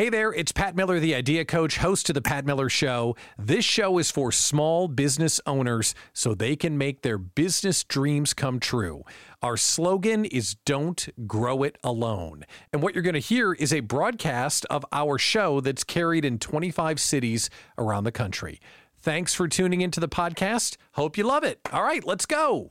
Hey there, it's Pat Miller, the Idea Coach, host of The Pat Miller Show. This show is for small business owners so they can make their business dreams come true. Our slogan is Don't Grow It Alone. And what you're going to hear is a broadcast of our show that's carried in 25 cities around the country. Thanks for tuning into the podcast. Hope you love it. All right, let's go.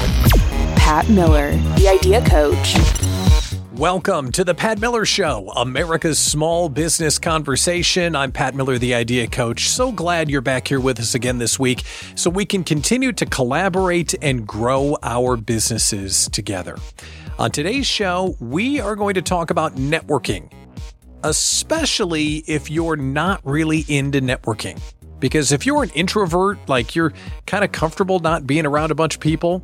Pat Miller, the Idea Coach. Welcome to the Pat Miller Show, America's small business conversation. I'm Pat Miller, the Idea Coach. So glad you're back here with us again this week so we can continue to collaborate and grow our businesses together. On today's show, we are going to talk about networking, especially if you're not really into networking. Because if you're an introvert, like you're kind of comfortable not being around a bunch of people,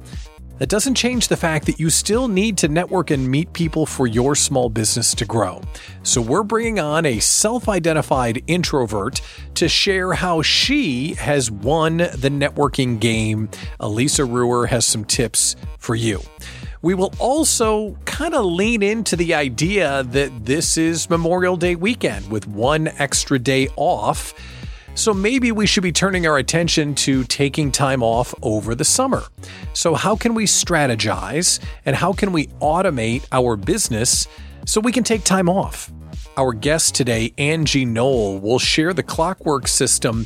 that doesn't change the fact that you still need to network and meet people for your small business to grow. So we're bringing on a self-identified introvert to share how she has won the networking game. Elisa Ruer has some tips for you. We will also kind of lean into the idea that this is Memorial Day weekend with one extra day off. So maybe we should be turning our attention to taking time off over the summer. So how can we strategize and how can we automate our business so we can take time off? Our guest today, Angie Noll, will share the Clockwork System.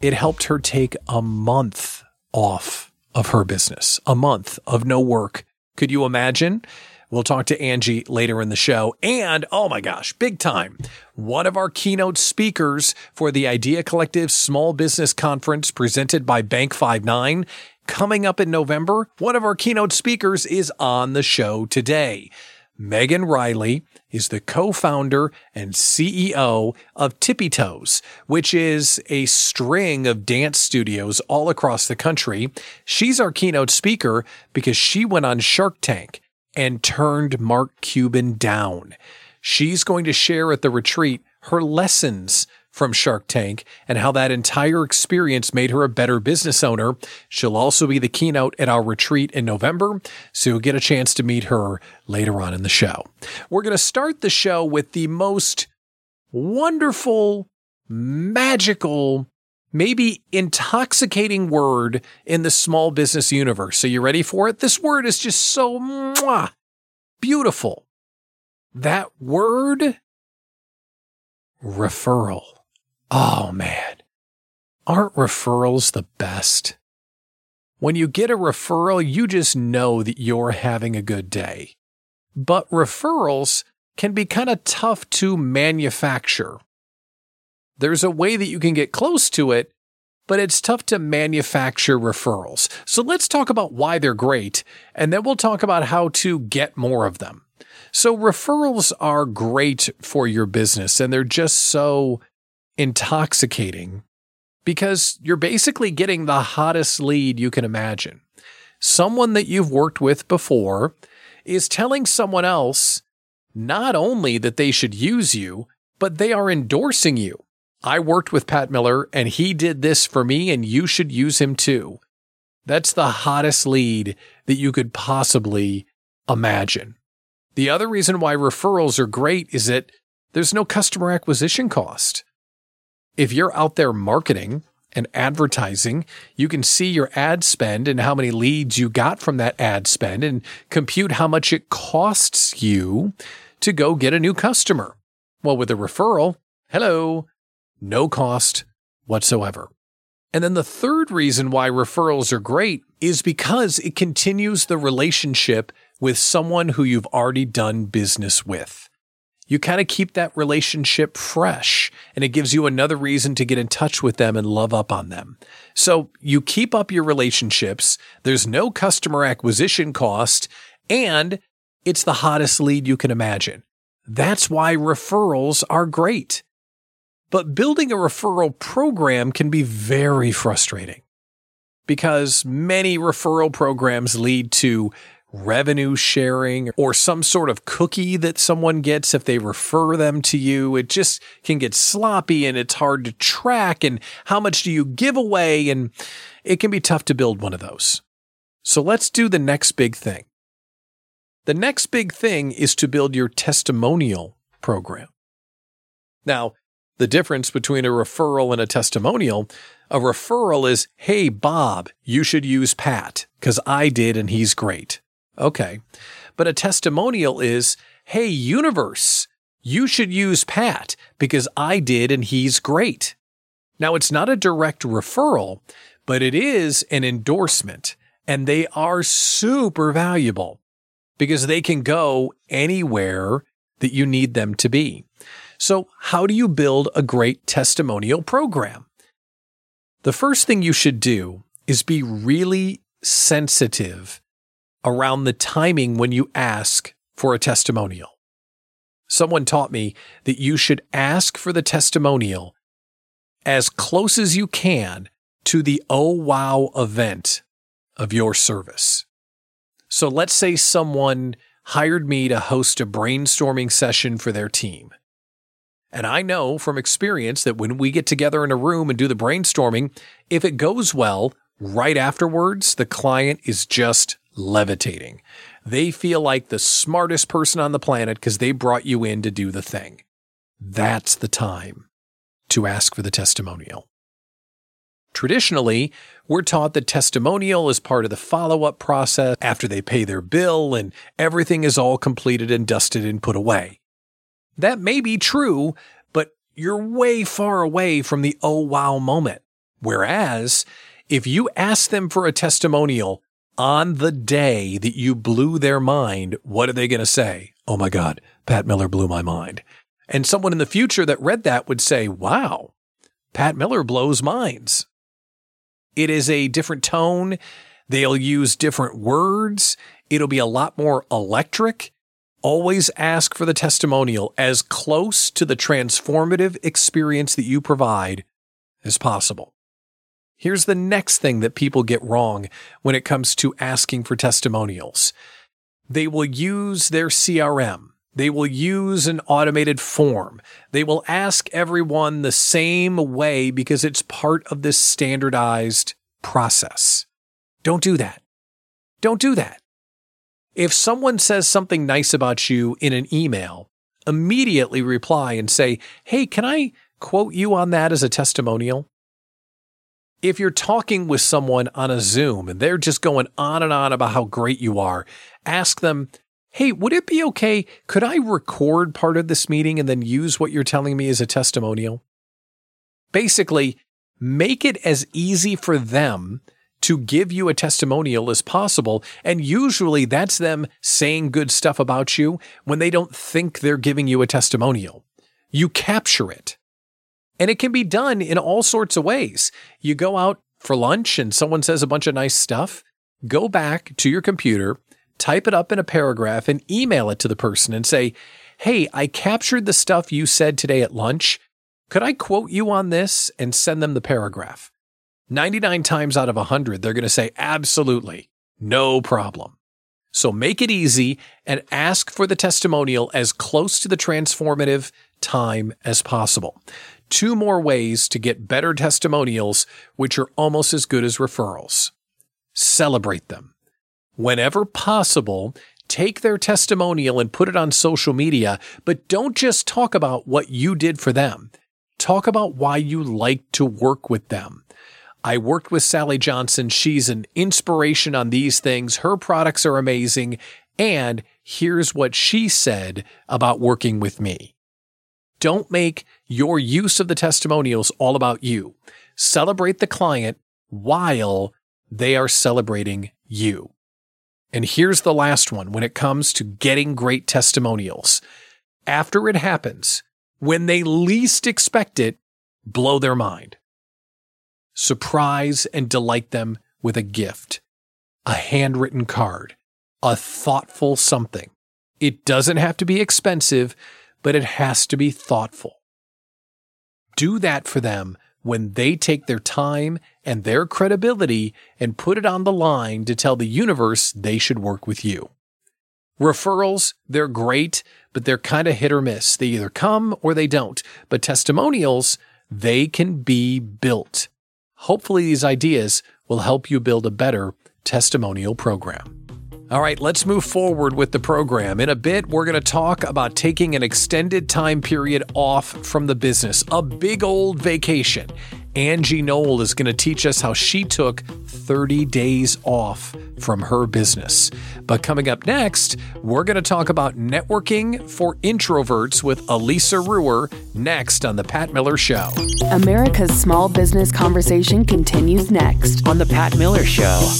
It helped her take a month off of her business, a month of no work. Could you imagine? We'll talk to Angie later in the show. And, oh my gosh, big time, one of our keynote speakers for the Idea Collective Small Business Conference presented by Bank 5 9 coming up in November. One of our keynote speakers is on the show today. Megan Riley is the co-founder and CEO of Tippy Toes, which is a string of dance studios all across the country. She's our keynote speaker because she went on Shark Tank and turned Mark Cuban down. She's going to share at the retreat her lessons from Shark Tank and how that entire experience made her a better business owner. She'll also be the keynote at our retreat in November, so you'll get a chance to meet her later on in the show. We're going to start the show with the most wonderful, magical, maybe intoxicating word in the small business universe. So you ready for it? This word is just so beautiful. That word, referral. Oh man, aren't referrals the best? When you get a referral, you just know that you're having a good day. But referrals can be kind of tough to manufacture. There's a way that you can get close to it, but it's tough to manufacture referrals. So let's talk about why they're great, and then we'll talk about how to get more of them. So referrals are great for your business, and they're just so intoxicating because you're basically getting the hottest lead you can imagine. Someone that you've worked with before is telling someone else not only that they should use you, but they are endorsing you. I worked with Pat Miller, and he did this for me, and you should use him too. That's the hottest lead that you could possibly imagine. The other reason why referrals are great is that there's no customer acquisition cost. If you're out there marketing and advertising, you can see your ad spend and how many leads you got from that ad spend and compute how much it costs you to go get a new customer. Well, with a referral, hello. No cost whatsoever. And then the third reason why referrals are great is because it continues the relationship with someone who you've already done business with. You kind of keep that relationship fresh, and it gives you another reason to get in touch with them and love up on them. So you keep up your relationships, there's no customer acquisition cost, and it's the hottest lead you can imagine. That's why referrals are great. But building a referral program can be very frustrating because many referral programs lead to revenue sharing or some sort of cookie that someone gets if they refer them to you. It just can get sloppy and it's hard to track. And how much do you give away? And it can be tough to build one of those. So let's do the next big thing. The next big thing is to build your testimonial program. Now, the difference between a referral and a testimonial, a referral is, hey, Bob, you should use Pat because I did and he's great. Okay. But a testimonial is, hey, universe, you should use Pat because I did and he's great. Now, it's not a direct referral, but it is an endorsement, and they are super valuable because they can go anywhere that you need them to be. So how do you build a great testimonial program? The first thing you should do is be really sensitive around the timing when you ask for a testimonial. Someone taught me that you should ask for the testimonial as close as you can to the oh wow event of your service. So let's say someone hired me to host a brainstorming session for their team. And I know from experience that when we get together in a room and do the brainstorming, if it goes well, right afterwards, the client is just levitating. They feel like the smartest person on the planet because they brought you in to do the thing. That's the time to ask for the testimonial. Traditionally, we're taught that testimonial is part of the follow-up process after they pay their bill and everything is all completed and dusted and put away. That may be true, but you're way far away from the oh wow moment. Whereas, if you ask them for a testimonial on the day that you blew their mind, what are they going to say? Oh my God, Pat Miller blew my mind. And someone in the future that read that would say, wow, Pat Miller blows minds. It is a different tone. They'll use different words. It'll be a lot more electric. Always ask for the testimonial as close to the transformative experience that you provide as possible. Here's the next thing that people get wrong when it comes to asking for testimonials. They will use their CRM. They will use an automated form. They will ask everyone the same way because it's part of this standardized process. Don't do that. Don't do that. If someone says something nice about you in an email, immediately reply and say, hey, can I quote you on that as a testimonial? If you're talking with someone on a Zoom and they're just going on and on about how great you are, ask them, hey, would it be okay? Could I record part of this meeting and then use what you're telling me as a testimonial? Basically, make it as easy for them to give you a testimonial as possible, and usually that's them saying good stuff about you when they don't think they're giving you a testimonial. You capture it, and it can be done in all sorts of ways. You go out for lunch and someone says a bunch of nice stuff, go back to your computer, type it up in a paragraph, and email it to the person and say, hey, I captured the stuff you said today at lunch. Could I quote you on this? And send them the paragraph. 99 times out of 100, they're going to say, absolutely, no problem. So make it easy and ask for the testimonial as close to the transformative time as possible. Two more ways to get better testimonials, which are almost as good as referrals. Celebrate them. Whenever possible, take their testimonial and put it on social media, but don't just talk about what you did for them. Talk about why you like to work with them. I worked with Sally Johnson. She's an inspiration on these things. Her products are amazing. And here's what she said about working with me. Don't make your use of the testimonials all about you. Celebrate the client while they are celebrating you. And here's the last one when it comes to getting great testimonials. After it happens, when they least expect it, blow their mind. Surprise and delight them with a gift, a handwritten card, a thoughtful something, It doesn't have to be expensive, but it has to be thoughtful. Do that for them when they take their time and their credibility and put it on the line to tell the universe they should work with you. Referrals, they're great, but they're kind of hit or miss. They either come or they don't. But testimonials, they can be built. Hopefully these ideas will help you build a better testimonial program. All right, let's move forward with the program. In a bit, we're going to talk about taking an extended time period off from the business, a big old vacation. Angie Noll is going to teach us how she took 30 days off from her business. But coming up next, we're going to talk about networking for introverts with Elisa Ruer, next on The Pat Miller Show. America's small business conversation continues next on The Pat Miller Show.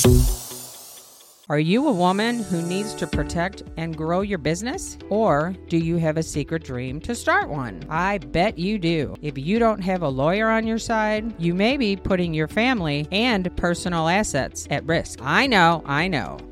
Are you a woman who needs to protect and grow your business? Or do you have a secret dream to start one? I bet you do. If you don't have a lawyer on your side, you may be putting your family and personal assets at risk. I know.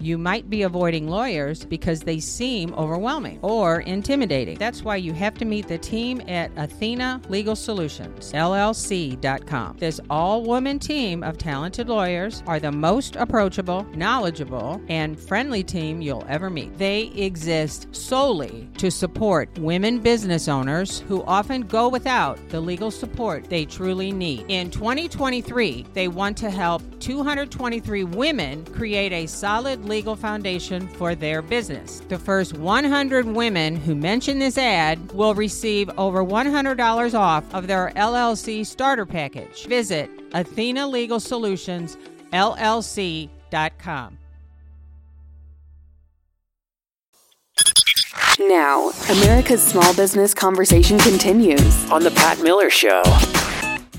You might be avoiding lawyers because they seem overwhelming or intimidating. That's why you have to meet the team at Athena Legal Solutions, LLC.com. This all-woman team of talented lawyers are the most approachable, knowledgeable, and friendly team you'll ever meet. They exist solely to support women business owners who often go without the legal support they truly need. In 2023, they want to help 223 women create a solid legal foundation for their business. The first 100 women who mention this ad will receive over $100 off of their LLC starter package. Visit Athena Legal Solutions, LLC.com. Now, America's small business conversation continues on The Pat Miller Show.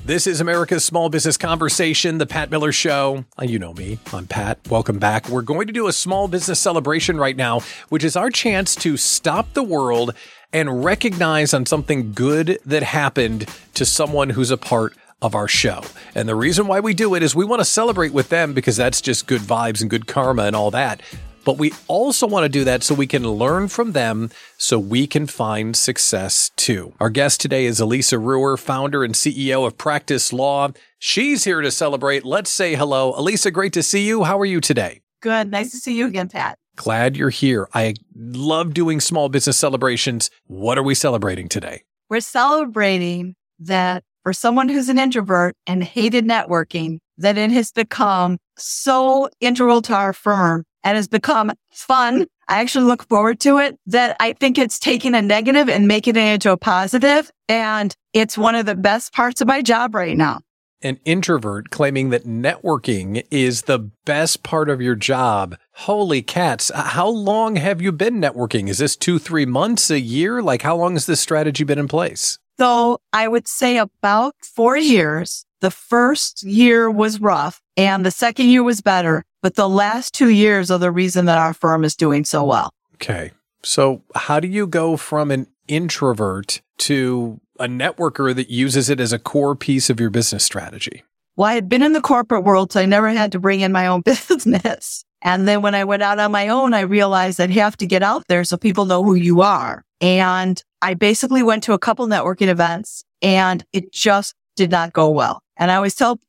This is America's Small Business Conversation, The Pat Miller Show. You know me. I'm Pat. Welcome back. We're going to do a small business celebration right now, which is our chance to stop the world and recognize on something good that happened to someone who's a part of our show. And the reason why we do it is we want to celebrate with them because that's just good vibes and good karma and all that. But we also want to do that so we can learn from them so we can find success too. Our guest today is Elisa Ruer, founder and CEO of Praktess Law. She's here to celebrate. Let's say hello. Elisa, great to see you. How are you today? Good. Nice to see you again, Pat. Glad you're here. I love doing small business celebrations. What are we celebrating today? We're celebrating that for someone who's an introvert and hated networking, that it has become so integral to our firm and has become fun. I actually look forward to it, that I think it's taking a negative and making it into a positive. And it's one of the best parts of my job right now. An introvert claiming that networking is the best part of your job. Holy cats. How long have you been networking? Is this 2-3 months, a year? Like, how long has this strategy been in place? So I would say about 4 years. The first year was rough and the second year was better. But the last 2 years are the reason that our firm is doing so well. Okay. So how do you go from an introvert to a networker that uses it as a core piece of your business strategy? Well, I had been in the corporate world, so I never had to bring in my own business. And then when I went out on my own, I realized I'd have to get out there so people know who you are. And I basically went to a couple networking events and it just did not go well. And I always tell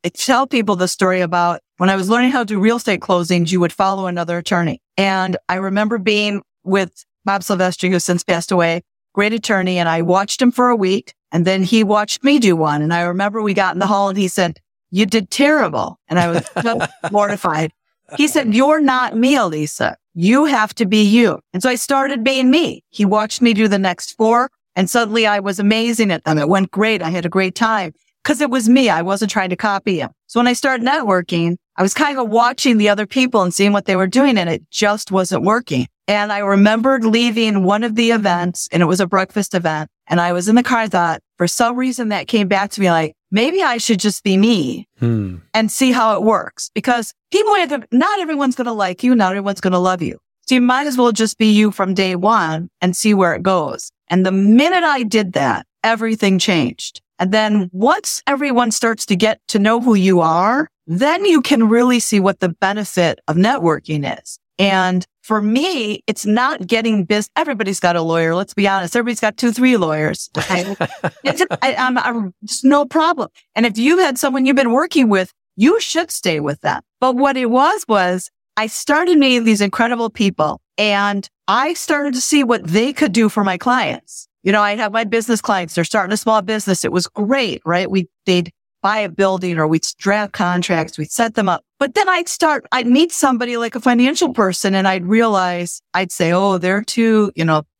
people the story about when I was learning how to do real estate closings, you would follow another attorney. And I remember being with Bob Silvestri, who's since passed away, great attorney, and I watched him for a week, and then he watched me do one. And I remember we got in the hall and he said, "You did terrible." And I was so mortified. He said, "You're not me, Elisa. You have to be you." And so I started being me. He watched me do the next 4, and suddenly I was amazing at them. It went great. I had a great time. Because it was me. I wasn't trying to copy him. So when I started networking, I was kind of watching the other people and seeing what they were doing, and it just wasn't working. And I remembered leaving one of the events, and it was a breakfast event, and I was in the car. I thought, for some reason, that came back to me like, maybe I should just be me and see how it works. Because people, not everyone's going to like you. Not everyone's going to love you. So you might as well just be you from day one and see where it goes. And the minute I did that, everything changed. And then once everyone starts to get to know who you are, then you can really see what the benefit of networking is. And for me, it's not getting business. Everybody's got a lawyer. Let's be honest. Everybody's got 2-3 lawyers. Right? It's no problem. And if you had someone you've been working with, you should stay with them. But what it was I started meeting these incredible people and I started to see what they could do for my clients. You know, I'd have my business clients. They're starting a small business. It was great, right? They'd buy a building or we'd draft contracts, we'd set them up. But then I'd meet somebody like a financial person and I'd say, oh, they're too,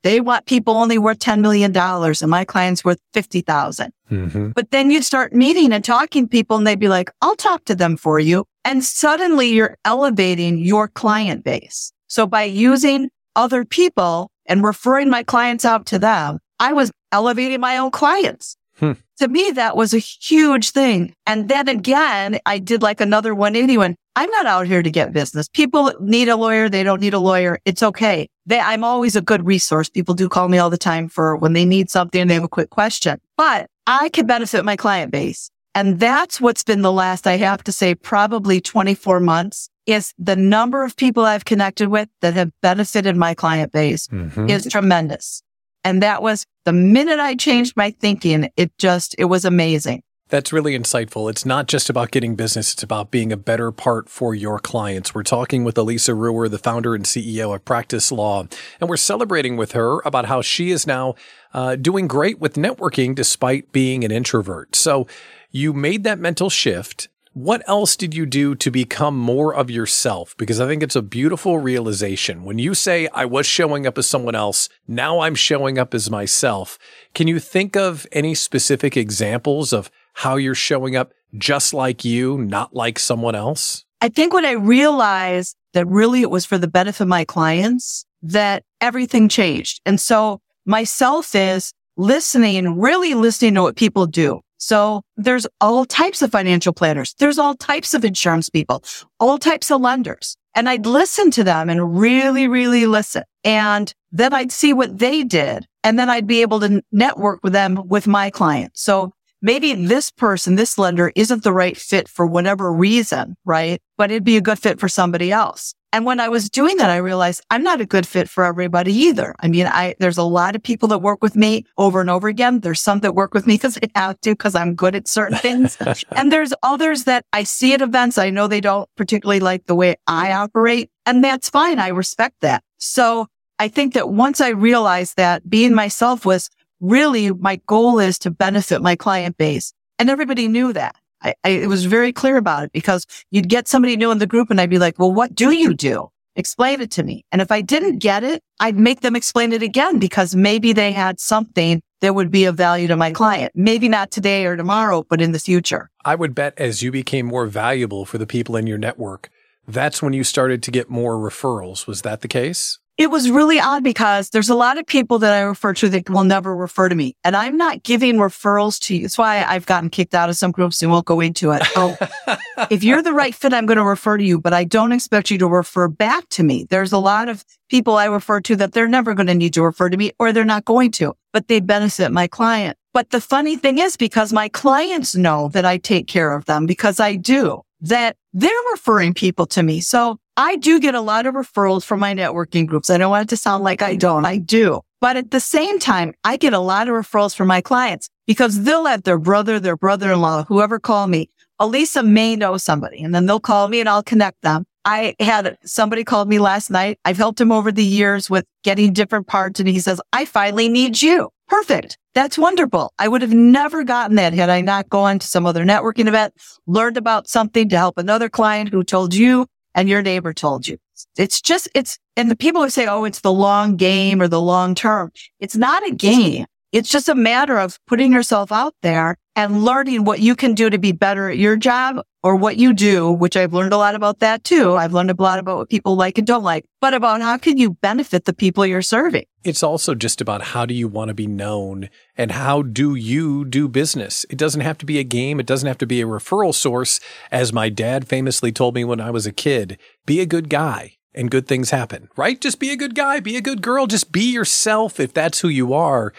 they want people only worth $10 million and my client's worth $50,000. Mm-hmm. But then you'd start meeting and talking to people and they'd be like, I'll talk to them for you. And suddenly you're elevating your client base. So by using other people and referring my clients out to them, I was elevating my own clients. To me, that was a huge thing. And then again, I did like another 180 when I'm not out here to get business. People need a lawyer. They don't need a lawyer. It's okay. I'm always a good resource. People do call me all the time for when they need something and they have a quick question. But I can benefit my client base. And that's what's been the last, I have to say, probably 24 months is the number of people I've connected with that have benefited my client base is tremendous. And that was the minute I changed my thinking, it was amazing. That's really insightful. It's not just about getting business. It's about being a better part for your clients. We're talking with Elisa Ruer, the founder and CEO of Praktess Law, and we're celebrating with her about how she is now doing great with networking despite being an introvert. So you made that mental shift. What else did you do to become more of yourself? Because I think it's a beautiful realization. When you say, I was showing up as someone else, now I'm showing up as myself. Can you think of any specific examples of how you're showing up just like you, not like someone else? I think when I realized that really it was for the benefit of my clients, that everything changed. And so myself is really listening to what people do. So there's all types of financial planners. There's all types of insurance people, all types of lenders. And I'd listen to them and really, really listen. And then I'd see what they did. And then I'd be able to network with them with my clients. So maybe this person, this lender isn't the right fit for whatever reason, right? But it'd be a good fit for somebody else. And when I was doing that, I realized I'm not a good fit for everybody either. I mean, there's a lot of people that work with me over and over again. There's some that work with me because they have to, because I'm good at certain things. And there's others that I see at events. I know they don't particularly like the way I operate. And that's fine. I respect that. So I think that once I realized that being myself was really my goal is to benefit my client base. And everybody knew that. I was very clear about it because you'd get somebody new in the group and I'd be like, well, what do you do? Explain it to me. And if I didn't get it, I'd make them explain it again because maybe they had something that would be of value to my client. Maybe not today or tomorrow, but in the future. I would bet as you became more valuable for the people in your network, that's when you started to get more referrals. Was that the case? It was really odd because there's a lot of people that I refer to that will never refer to me. And I'm not giving referrals to you. That's why I've gotten kicked out of some groups and won't go into it. Oh, if you're the right fit, I'm going to refer to you, but I don't expect you to refer back to me. There's a lot of people I refer to that they're never going to need to refer to me or they're not going to, but they benefit my client. But the funny thing is because my clients know that I take care of them because I do, that they're referring people to me. So I do get a lot of referrals from my networking groups. I don't want it to sound like I don't. I do. But at the same time, I get a lot of referrals from my clients because they'll let their brother-in-law, whoever call me. Elisa may know somebody and then they'll call me and I'll connect them. I had somebody called me last night. I've helped him over the years with getting different parts and he says, I finally need you. Perfect. That's wonderful. I would have never gotten that had I not gone to some other networking event, learned about something to help another client who told you. And your neighbor told you. And the people who say, oh, it's the long game or the long term. It's not a game. It's just a matter of putting yourself out there and learning what you can do to be better at your job or what you do, which I've learned a lot about that too. I've learned a lot about what people like and don't like, but about how can you benefit the people you're serving? It's also just about how do you want to be known and how do you do business? It doesn't have to be a game. It doesn't have to be a referral source. As my dad famously told me when I was a kid, be a good guy and good things happen, right? Just be a good guy, be a good girl, just be yourself if that's who you are.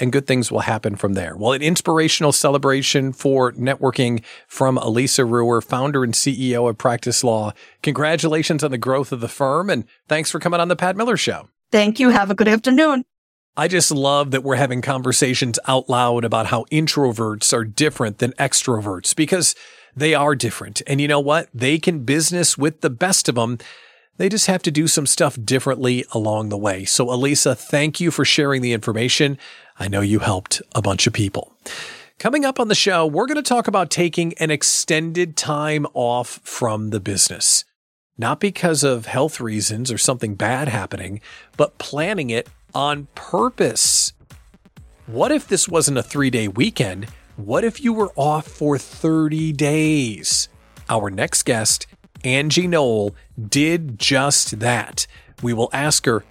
and good things will happen from there. Well, an inspirational celebration for networking from Elisa Ruer, founder and CEO of Praktess Law. Congratulations on the growth of the firm, and thanks for coming on The Pat Miller Show. Thank you. Have a good afternoon. I just love that we're having conversations out loud about how introverts are different than extroverts, because they are different. And you know what? They can business with the best of them. They just have to do some stuff differently along the way. So, Elisa, thank you for sharing the information. I know you helped a bunch of people. Coming up on the show, we're going to talk about taking an extended time off from the business. Not because of health reasons or something bad happening, but planning it on purpose. What if this wasn't a 3-day weekend? What if you were off for 30 days? Our next guest, Angie Noll, did just that. We will ask her,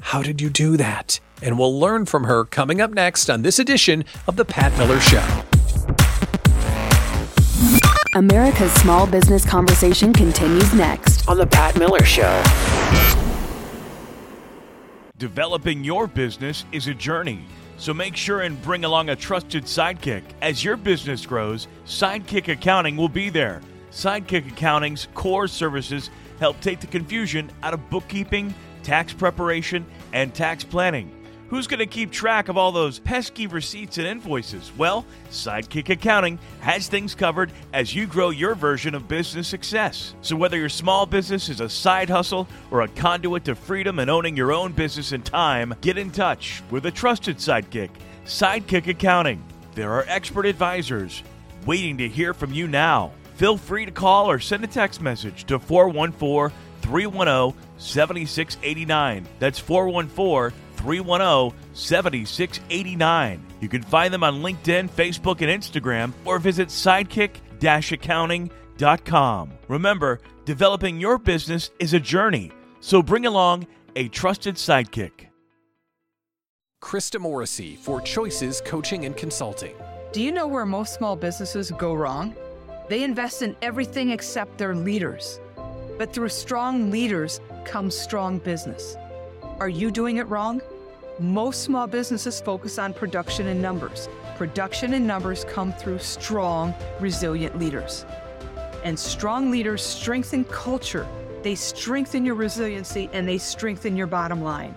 how did you do that? And we'll learn from her coming up next on this edition of The Pat Miller Show. America's small business conversation continues next on The Pat Miller Show. Developing your business is a journey, so make sure and bring along a trusted sidekick. As your business grows, Sidekick Accounting will be there. Sidekick Accounting's core services help take the confusion out of bookkeeping, tax preparation, and tax planning. Who's going to keep track of all those pesky receipts and invoices? Well, Sidekick Accounting has things covered as you grow your version of business success. So whether your small business is a side hustle or a conduit to freedom and owning your own business and time, get in touch with a trusted sidekick, Sidekick Accounting. There are expert advisors waiting to hear from you now. Feel free to call or send a text message to 414-310-7689. That's 414-310-7689. You can find them on LinkedIn, Facebook, and Instagram, or visit sidekick-accounting.com. Remember, developing your business is a journey, so bring along a trusted sidekick. Krista Morrissey for Choices Coaching and Consulting. Do you know where most small businesses go wrong? They invest in everything except their leaders. But through strong leaders comes strong business. Are you doing it wrong? Most small businesses focus on production and numbers. Production and numbers come through strong, resilient leaders. And strong leaders strengthen culture. They strengthen your resiliency and they strengthen your bottom line.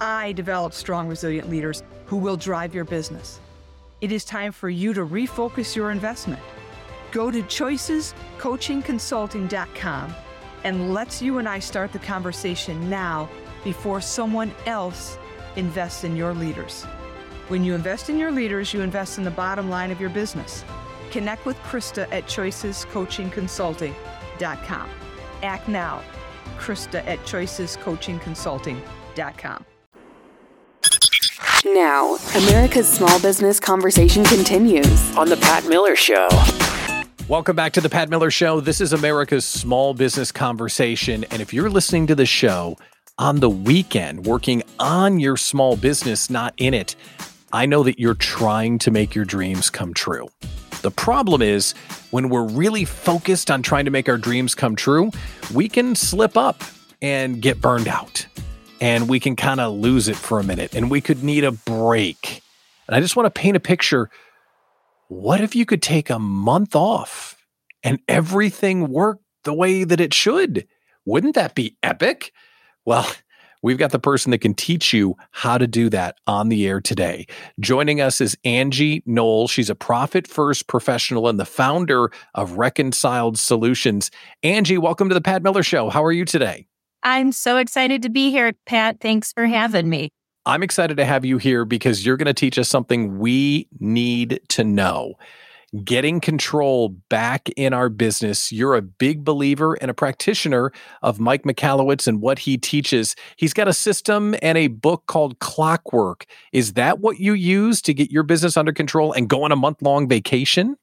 I develop strong, resilient leaders who will drive your business. It is time for you to refocus your investment. Go to choicescoachingconsulting.com and let's you and I start the conversation now before someone else invests in your leaders. When you invest in your leaders, you invest in the bottom line of your business. Connect with Krista at choicescoachingconsulting.com. Act now. Krista at choicescoachingconsulting.com. Now, America's small business conversation continues on The Pat Miller Show. Welcome back to The Pat Miller Show. This is America's small business conversation. And if you're listening to the show on the weekend, working on your small business, not in it, I know that you're trying to make your dreams come true. The problem is when we're really focused on trying to make our dreams come true, we can slip up and get burned out. And we can kind of lose it for a minute. And we could need a break. And I just want to paint a picture. What if you could take a month off and everything worked the way that it should? Wouldn't that be epic? Well, we've got the person that can teach you how to do that on the air today. Joining us is Angie Noll. She's a Profit First professional and the founder of Reconciled Solutions. Angie, welcome to The Pat Miller Show. How are you today? I'm so excited to be here, Pat. Thanks for having me. I'm excited to have you here because you're going to teach us something we need to know. Getting control back in our business. You're a big believer and a practitioner of Mike Michalowicz and what he teaches. He's got a system and a book called Clockwork. Is that what you use to get your business under control and go on a month-long vacation?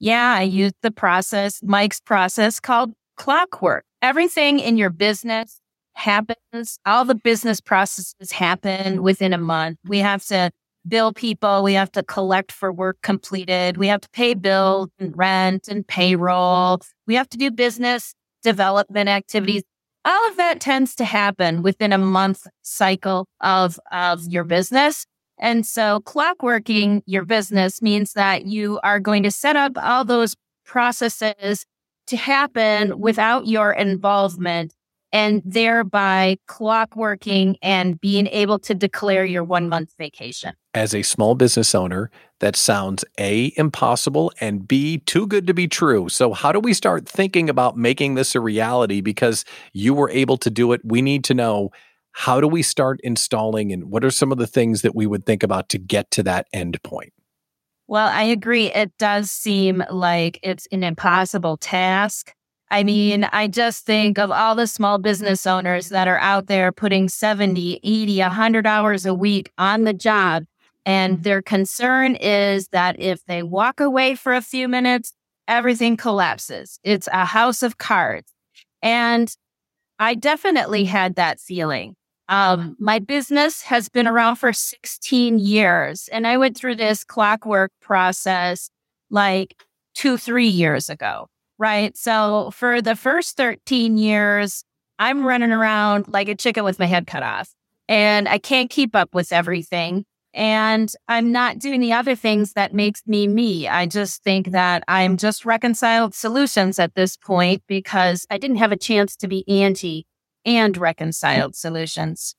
Yeah, I use the process, Mike's process called Clockwork. Everything in your business happens. All the business processes happen within a month. We have to bill people. We have to collect for work completed. We have to pay bills and rent and payroll. We have to do business development activities. All of that tends to happen within a month cycle of your business. And so clockworking your business means that you are going to set up all those processes to happen without your involvement, and thereby clockworking and being able to declare your 1 month vacation. As a small business owner, that sounds A, impossible, and B, too good to be true. So how do we start thinking about making this a reality? Because you were able to do it. We need to know, how do we start installing, and what are some of the things that we would think about to get to that end point? Well, I agree. It does seem like it's an impossible task. I mean, I just think of all the small business owners that are out there putting 70, 80, 100 hours a week on the job. And their concern is that if they walk away for a few minutes, everything collapses. It's a house of cards. And I definitely had that feeling. My business has been around for 16 years, and I went through this clockwork process like 2-3 years ago. Right. So for the first 13 years, I'm running around like a chicken with my head cut off, and I can't keep up with everything. And I'm not doing the other things that makes me me. I just think that I'm just Reconciled Solutions at this point, because I didn't have a chance to be Angie and Reconciled Solutions.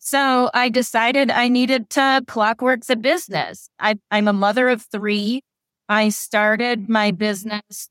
So I decided I needed to clockwork the business. I'm a mother of three. I started my business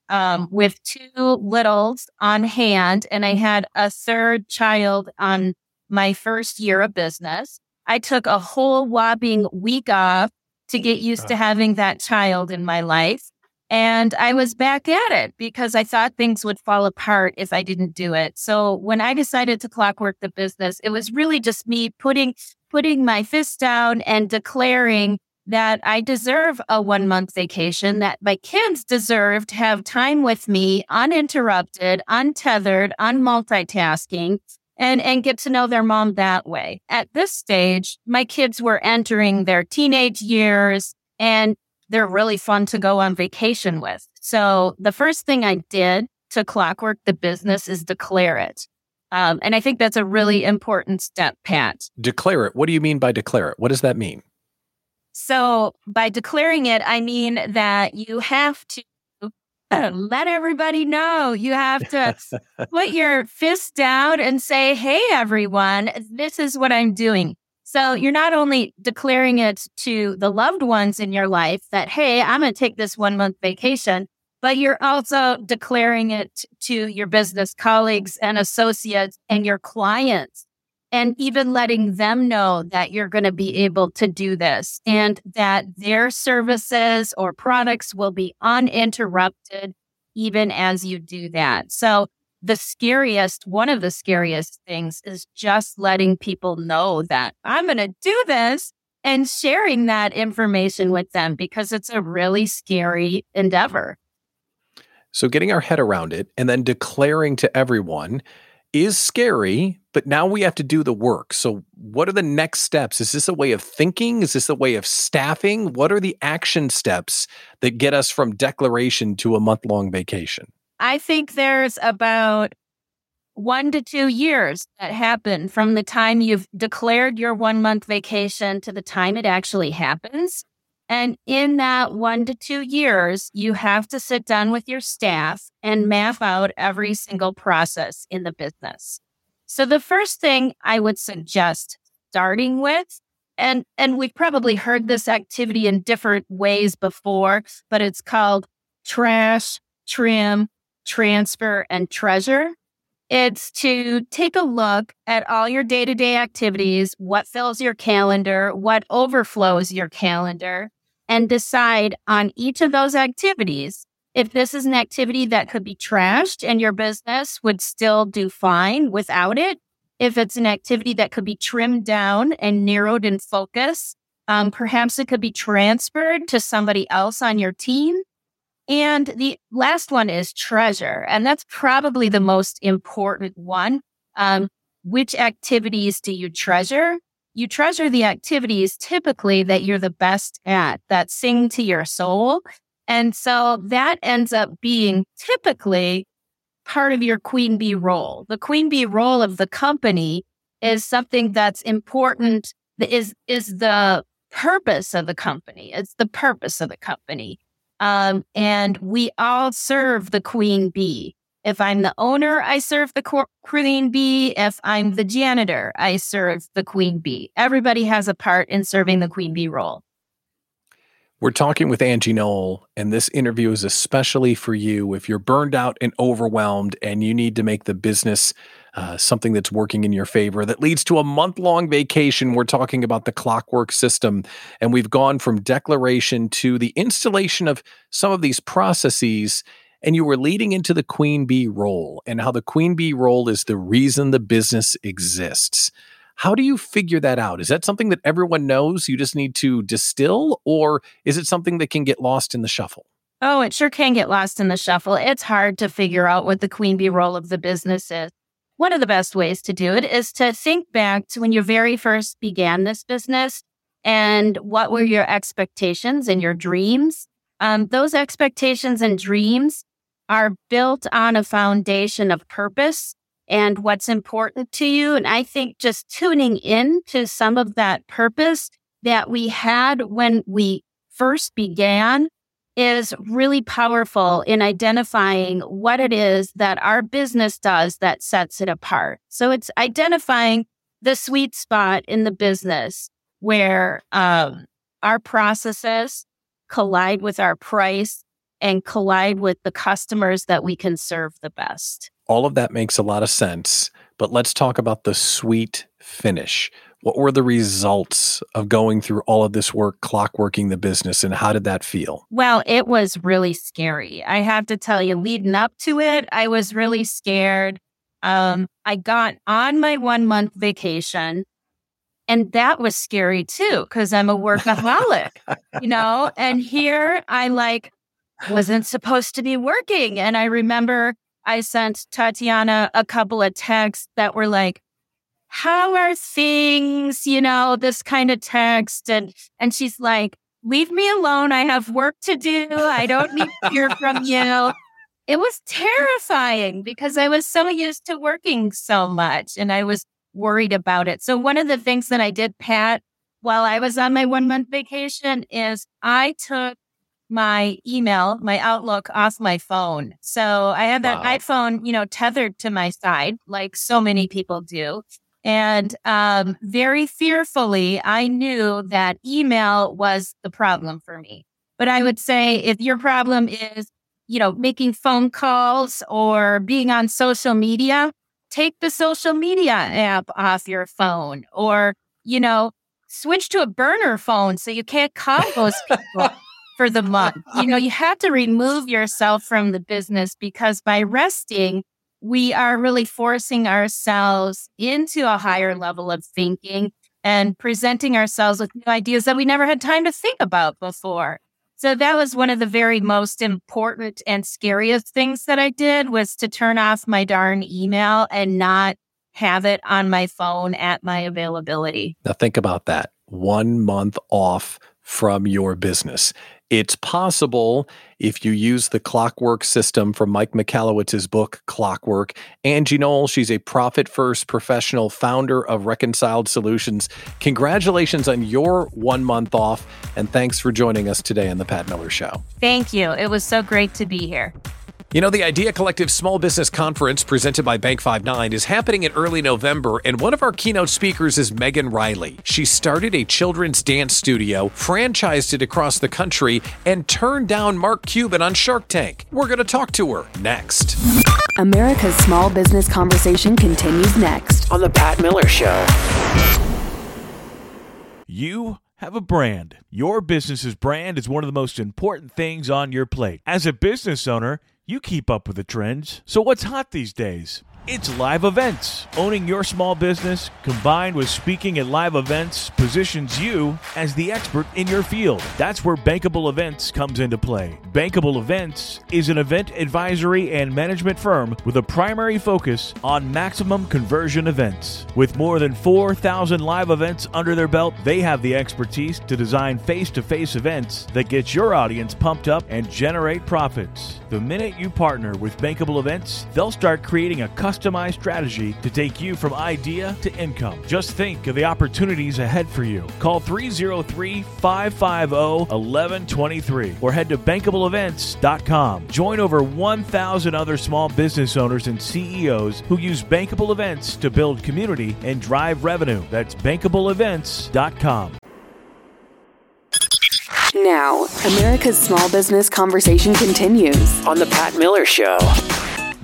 with two littles on hand, and I had a third child on my first year of business. I took a whole whopping week off to get used to having that child in my life. And I was back at it because I thought things would fall apart if I didn't do it. So when I decided to clockwork the business, it was really just me putting my fist down and declaring that I deserve a 1 month vacation, that my kids deserve to have time with me, uninterrupted, untethered, unmultitasking, and get to know their mom that way. At this stage, my kids were entering their teenage years, and they're really fun to go on vacation with. So the first thing I did to clockwork the business is declare it. And I think that's a really important step, Pat. Declare it. What do you mean by declare it? What does that mean? So by declaring it, I mean that you have to let everybody know. You have to put your fist down and say, hey, everyone, this is what I'm doing. So you're not only declaring it to the loved ones in your life that, hey, I'm going to take this 1 month vacation, but you're also declaring it to your business colleagues and associates and your clients. And even letting them know that you're going to be able to do this, and that their services or products will be uninterrupted even as you do that. So one of the scariest things is just letting people know that I'm going to do this and sharing that information with them, because it's a really scary endeavor. So getting our head around it and then declaring to everyone is scary, but now we have to do the work. So what are the next steps? Is this a way of thinking? Is this a way of staffing? What are the action steps that get us from declaration to a month-long vacation? I think there's about 1 to 2 years that happen from the time you've declared your 1 month vacation to the time it actually happens. And in that 1 to 2 years, you have to sit down with your staff and map out every single process in the business. So the first thing I would suggest starting with, and we've probably heard this activity in different ways before, but it's called trash, trim, transfer, and treasure. It's to take a look at all your day-to-day activities, what fills your calendar, what overflows your calendar, and decide on each of those activities. If this is an activity that could be trashed and your business would still do fine without it, if it's an activity that could be trimmed down and narrowed in focus, perhaps it could be transferred to somebody else on your team. And the last one is treasure, and that's probably the most important one. Which activities do you treasure? You treasure the activities typically that you're the best at, that sing to your soul. And so that ends up being typically part of your queen bee role. The queen bee role of the company is something that's important is the purpose of the company. It's the purpose of the company. And we all serve the queen bee. If I'm the owner, I serve the queen bee. If I'm the janitor, I serve the queen bee. Everybody has a part in serving the queen bee role. We're talking with Angie Noll, and this interview is especially for you if you're burned out and overwhelmed and you need to make the business something that's working in your favor that leads to a month-long vacation. We're talking about the Clockwork System, and we've gone from declaration to the installation of some of these processes. And you were leading into the queen bee role and how the queen bee role is the reason the business exists. How do you figure that out? Is that something that everyone knows you just need to distill, or is it something that can get lost in the shuffle? Oh, it sure can get lost in the shuffle. It's hard to figure out what the queen bee role of the business is. One of the best ways to do it is to think back to when you very first began this business and what were your expectations and your dreams. Those expectations and dreams are built on a foundation of purpose and what's important to you. And I think just tuning in to some of that purpose that we had when we first began is really powerful in identifying what it is that our business does that sets it apart. So it's identifying the sweet spot in the business where our processes collide with our price and collide with the customers that we can serve the best. All of that makes a lot of sense, but let's talk about the sweet finish. What were the results of going through all of this work, clockworking the business, and how did that feel? Well, it was really scary. I have to tell you, leading up to it, I was really scared. I got on my 1 month vacation, and that was scary too, because I'm a workaholic, and here I wasn't supposed to be working. And I remember I sent Tatiana a couple of texts that were like, how are things, this kind of text. And she's like, leave me alone. I have work to do. I don't need to hear from you. It was terrifying because I was so used to working so much and I was worried about it. So one of the things that I did, Pat, while I was on my 1 month vacation is I took my email, my Outlook off my phone. So I had that iPhone, tethered to my side, like so many people do. And very fearfully, I knew that email was the problem for me. But I would say if your problem is, making phone calls or being on social media, take the social media app off your phone or, switch to a burner phone so you can't call those people. For the month. You have to remove yourself from the business because by resting, we are really forcing ourselves into a higher level of thinking and presenting ourselves with new ideas that we never had time to think about before. So that was one of the very most important and scariest things that I did was to turn off my darn email and not have it on my phone at my availability. Now think about that. 1 month off from your business. It's possible if you use the Clockwork System from Mike Michalowicz's book, Clockwork. Angie Noll, she's a Profit First Professional, founder of Reconciled Solutions. Congratulations on your 1 month off, and thanks for joining us today on The Pat Miller Show. Thank you. It was so great to be here. The Idea Collective Small Business Conference presented by Bank 5-9 is happening in early November, and one of our keynote speakers is Megan Riley. She started a children's dance studio, franchised it across the country, and turned down Mark Cuban on Shark Tank. We're going to talk to her next. America's Small Business Conversation continues next on The Pat Miller Show. You have a brand. Your business's brand is one of the most important things on your plate. As a business owner, you keep up with the trends. So what's hot these days? It's live events. Owning your small business combined with speaking at live events positions you as the expert in your field. That's where Bankable Events comes into play. Bankable Events is an event advisory and management firm with a primary focus on maximum conversion events. With more than 4,000 live events under their belt, they have the expertise to design face-to-face events that get your audience pumped up and generate profits. The minute you partner with Bankable Events, they'll start creating a custom customized strategy to take you from idea to income. Just think of the opportunities ahead for you. Call 303-550-1123 or head to bankableevents.com. Join over 1,000 other small business owners and CEOs who use Bankable Events to build community and drive revenue. That's bankableevents.com. Now, America's small business conversation continues on The Pat Miller Show.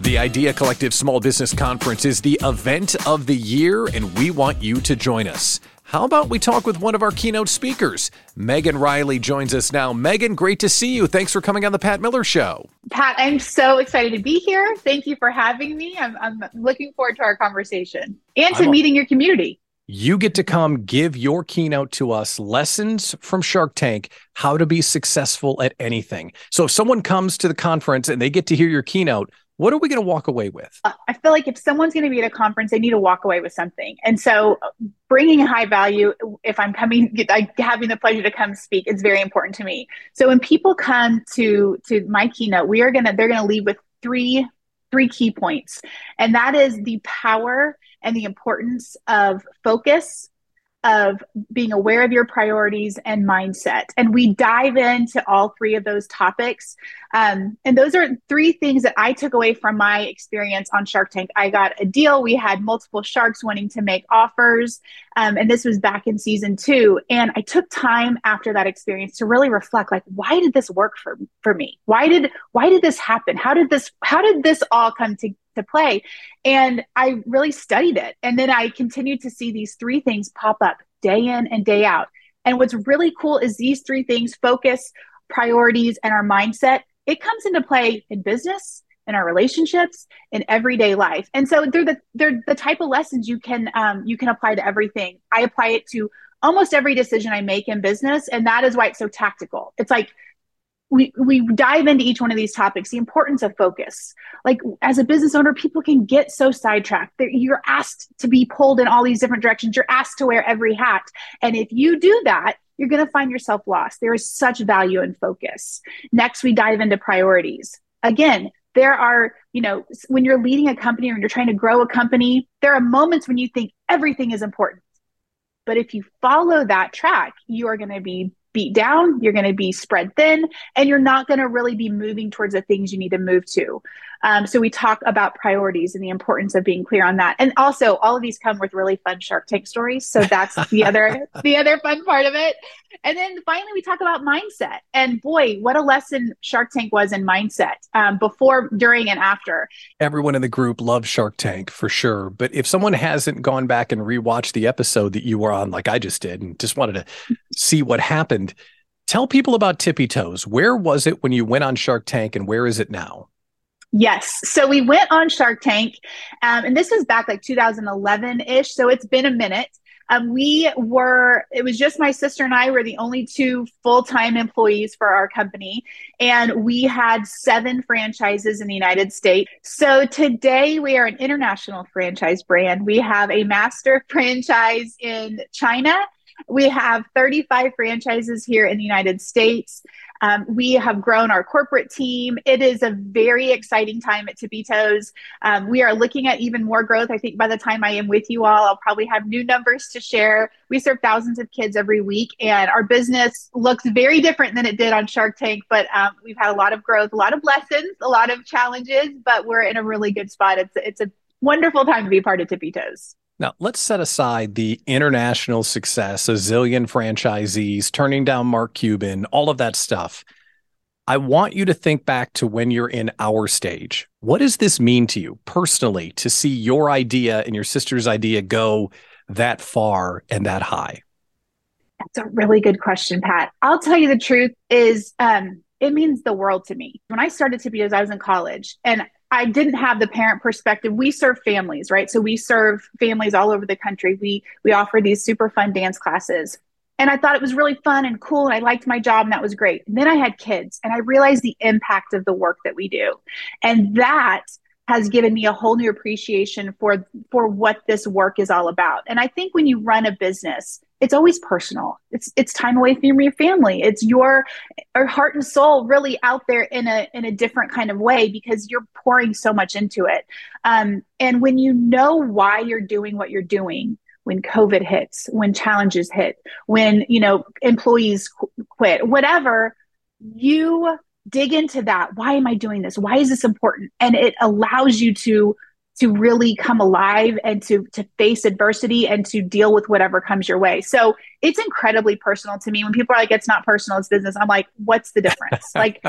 The Idea Collective Small Business Conference is the event of the year, and we want you to join us. How about we talk with one of our keynote speakers? Megan Riley joins us now. Megan, great to see you. Thanks for coming on The Pat Miller Show. Pat, I'm so excited to be here. Thank you for having me. I'm looking forward to our conversation and to meeting your community. You get to come give your keynote to us, lessons from Shark Tank, how to be successful at anything. So if someone comes to the conference and they get to hear your keynote, what are we going to walk away with? I feel like if someone's going to be at a conference, they need to walk away with something. And so bringing high value, if I'm coming, having the pleasure to come speak, it's very important to me. So when people come to my keynote, they're going to leave with three key points. And that is the power and the importance of focus, of being aware of your priorities and mindset. And we dive into all three of those topics. And those are three things that I took away from my experience on Shark Tank. I got a deal. We had multiple sharks wanting to make offers. And this was back in season 2. And I took time after that experience to really reflect, like, why did this work for me? Why did this happen? How did this all come to play? And I really studied it. And then I continued to see these three things pop up day in and day out. And what's really cool is these three things, focus, priorities, and our mindset, it comes into play in business, in our relationships, in everyday life. And so they're the type of lessons you can apply to everything. I apply it to almost every decision I make in business. And that is why it's so tactical. It's like, we dive into each one of these topics, the importance of focus. Like, as a business owner, people can get so sidetracked. You're asked to be pulled in all these different directions. You're asked to wear every hat. And if you do that, you're going to find yourself lost. There is such value in focus. Next, we dive into priorities. Again, there are, when you're leading a company or when you're trying to grow a company, there are moments when you think everything is important. But if you follow that track, you are going to be beat down, you're going to be spread thin, and you're not going to really be moving towards the things you need to move to. So we talk about priorities and the importance of being clear on that. And also, all of these come with really fun Shark Tank stories. So that's the other fun part of it. And then finally, we talk about mindset. And boy, what a lesson Shark Tank was in mindset before, during, and after. Everyone in the group loves Shark Tank for sure. But if someone hasn't gone back and rewatched the episode that you were on, like I just did, and just wanted to see what happened, tell people about Tippy Toes. Where was it when you went on Shark Tank, and where is it now? Yes. So we went on Shark Tank, and this was back like 2011-ish. So it's been a minute. It was just my sister and I were the only two full-time employees for our company. And we had 7 franchises in the United States. So today we are an international franchise brand. We have a master franchise in China. We have 35 franchises here in the United States. We have grown our corporate team. It is a very exciting time at Tippy Toes. We are looking at even more growth. I think by the time I am with you all, I'll probably have new numbers to share. We serve thousands of kids every week, and our business looks very different than it did on Shark Tank, but we've had a lot of growth, a lot of lessons, a lot of challenges, but we're in a really good spot. It's a wonderful time to be part of Tippy Toes. Now, let's set aside the international success, a zillion franchisees, turning down Mark Cuban, all of that stuff. I want you to think back to when you're in our stage. What does this mean to you personally to see your idea and your sister's idea go that far and that high? That's a really good question, Pat. I'll tell you the truth is it means the world to me. When I started Tippy Toes, I was in college, and I didn't have the parent perspective. We serve families, right? So we serve families all over the country. We offer these super fun dance classes. And I thought it was really fun and cool, and I liked my job, and that was great. And then I had kids, and I realized the impact of the work that we do. And that has given me a whole new appreciation for what this work is all about. And I think when you run a business, it's always personal. It's time away from your family. It's your heart and soul really out there in a different kind of way because you're pouring so much into it. And when you know why you're doing what you're doing, when COVID hits, when challenges hit, when employees quit, whatever, you dig into that. Why am I doing this? Why is this important? And it allows you to really come alive and to face adversity and to deal with whatever comes your way. So it's incredibly personal to me. When people are like, it's not personal, it's business. I'm like, what's the difference? Like,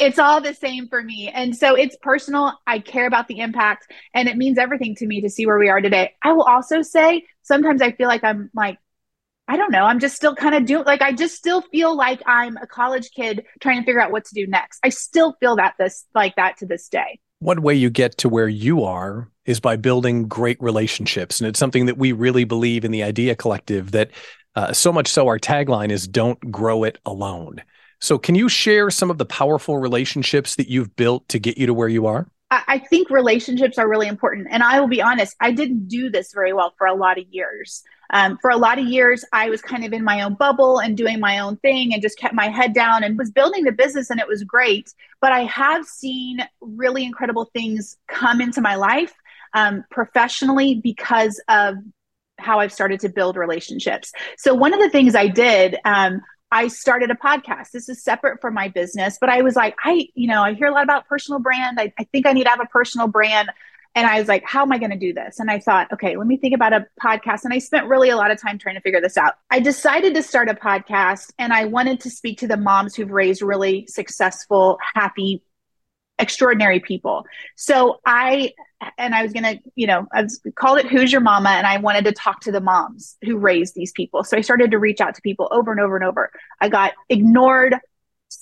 it's all the same for me. And so it's personal. I care about the impact, and it means everything to me to see where we are today. I will also say, sometimes I feel like I'm like, I don't know. I'm just still kind of doing, like, I just still feel like I'm a college kid trying to figure out what to do next. I still feel that to this day. One way you get to where you are is by building great relationships. And it's something that we really believe in the Idea Collective, that so much so our tagline is don't grow it alone. So can you share some of the powerful relationships that you've built to get you to where you are? I think relationships are really important. And I will be honest, I didn't do this very well for a lot of years. For a lot of years, I was kind of in my own bubble and doing my own thing and just kept my head down and was building the business, and it was great. But I have seen really incredible things come into my life professionally because of how I've started to build relationships. So one of the things I did, I started a podcast. This is separate from my business, but I was like, I hear a lot about personal brand. I think I need to have a personal brand. And I was like, how am I going to do this? And I thought, okay, let me think about a podcast. And I spent really a lot of time trying to figure this out. I decided to start a podcast, and I wanted to speak to the moms who've raised really successful, happy, extraordinary people. So I called it Who's Your Mama? And I wanted to talk to the moms who raised these people. So I started to reach out to people over and over and over. I got ignored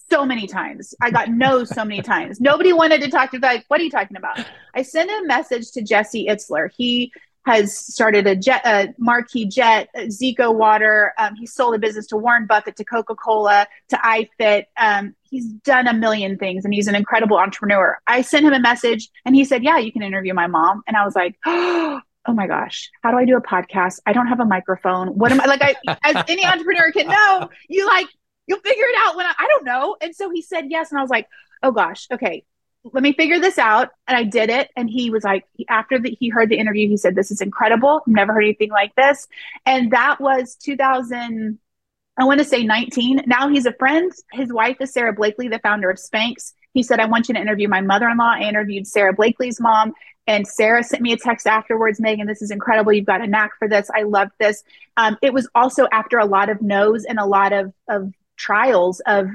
so many times. I got no so many times. Nobody wanted to talk to me. Like, what are you talking about? I sent a message to Jesse Itzler. He has started a Marquee Jet, Zico water. He sold a business to Warren Buffett, to Coca-Cola, to iFit. He's done a million things, and he's an incredible entrepreneur. I sent him a message, and he said, yeah, you can interview my mom. And I was like, oh my gosh, how do I do a podcast? I don't have a microphone. What am I like? As any entrepreneur can know, you'll figure it out when I don't know. And so he said yes. And I was like, oh gosh, okay, let me figure this out. And I did it. And he was like, he heard the interview, he said, this is incredible. I've never heard anything like this. And that was 19. Now he's a friend. His wife is Sarah Blakely, the founder of Spanx. He said, I want you to interview my mother-in-law. I interviewed Sarah Blakely's mom. And Sarah sent me a text afterwards, Megan, this is incredible. You've got a knack for this. I loved this. It was also after a lot of no's and a lot of trials of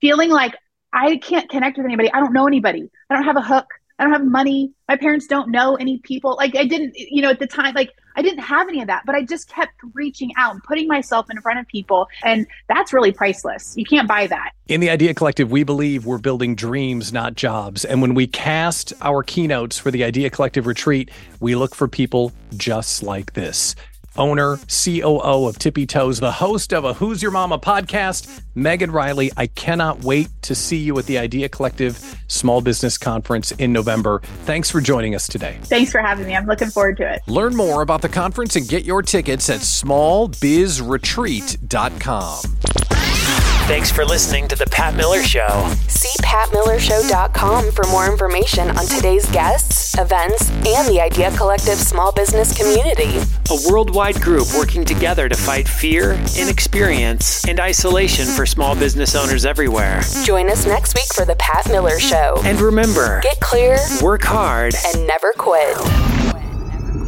feeling like I can't connect with anybody. I don't know anybody. I don't have a hook. I don't have money. My parents don't know any people. Like I didn't, at the time, like I didn't have any of that, but I just kept reaching out and putting myself in front of people. And that's really priceless. You can't buy that. In the Idea Collective, we believe we're building dreams, not jobs. And when we cast our keynotes for the Idea Collective retreat, we look for people just like this. Owner, COO of Tippy Toes, the host of a Who's Your Mama podcast, Megan Riley. I cannot wait to see you at the Idea Collective Small Business Conference in November. Thanks for joining us today. Thanks for having me. I'm looking forward to it. Learn more about the conference and get your tickets at smallbizretreat.com. Thanks for listening to The Pat Miller Show. See patmillershow.com for more information on today's guests, events, and the Idea Collective small business community. A worldwide group working together to fight fear, inexperience, and isolation for small business owners everywhere. Join us next week for The Pat Miller Show. And remember, get clear, work hard, and never quit.